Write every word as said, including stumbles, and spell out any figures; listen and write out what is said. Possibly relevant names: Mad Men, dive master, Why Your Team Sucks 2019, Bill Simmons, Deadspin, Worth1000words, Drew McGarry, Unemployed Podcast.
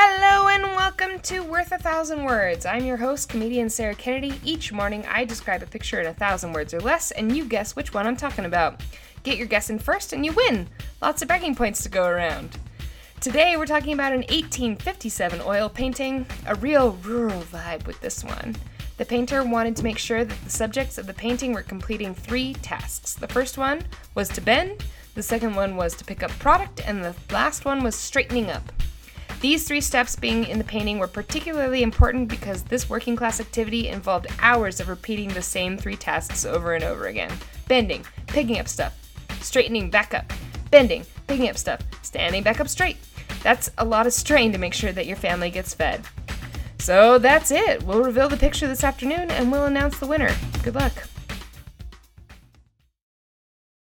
Hello and welcome to Worth a Thousand Words. I'm your host, comedian Sarah Kennedy. Each morning I describe a picture in a thousand words or less, and you guess which one I'm talking about. Get your guess in first and you win. Lots of bragging points to go around. Today we're talking about an eighteen fifty-seven oil painting, a real rural vibe with this one. The painter wanted to make sure that the subjects of the painting were completing three tasks. The first one was to bend, the second one was to pick up product, and the last one was straightening up. These three steps being in the painting were particularly important because this working class activity involved hours of repeating the same three tasks over and over again. Bending, picking up stuff, straightening back up, bending, picking up stuff, standing back up straight. That's a lot of strain to make sure that your family gets fed. So that's it. We'll reveal the picture this afternoon and we'll announce the winner. Good luck.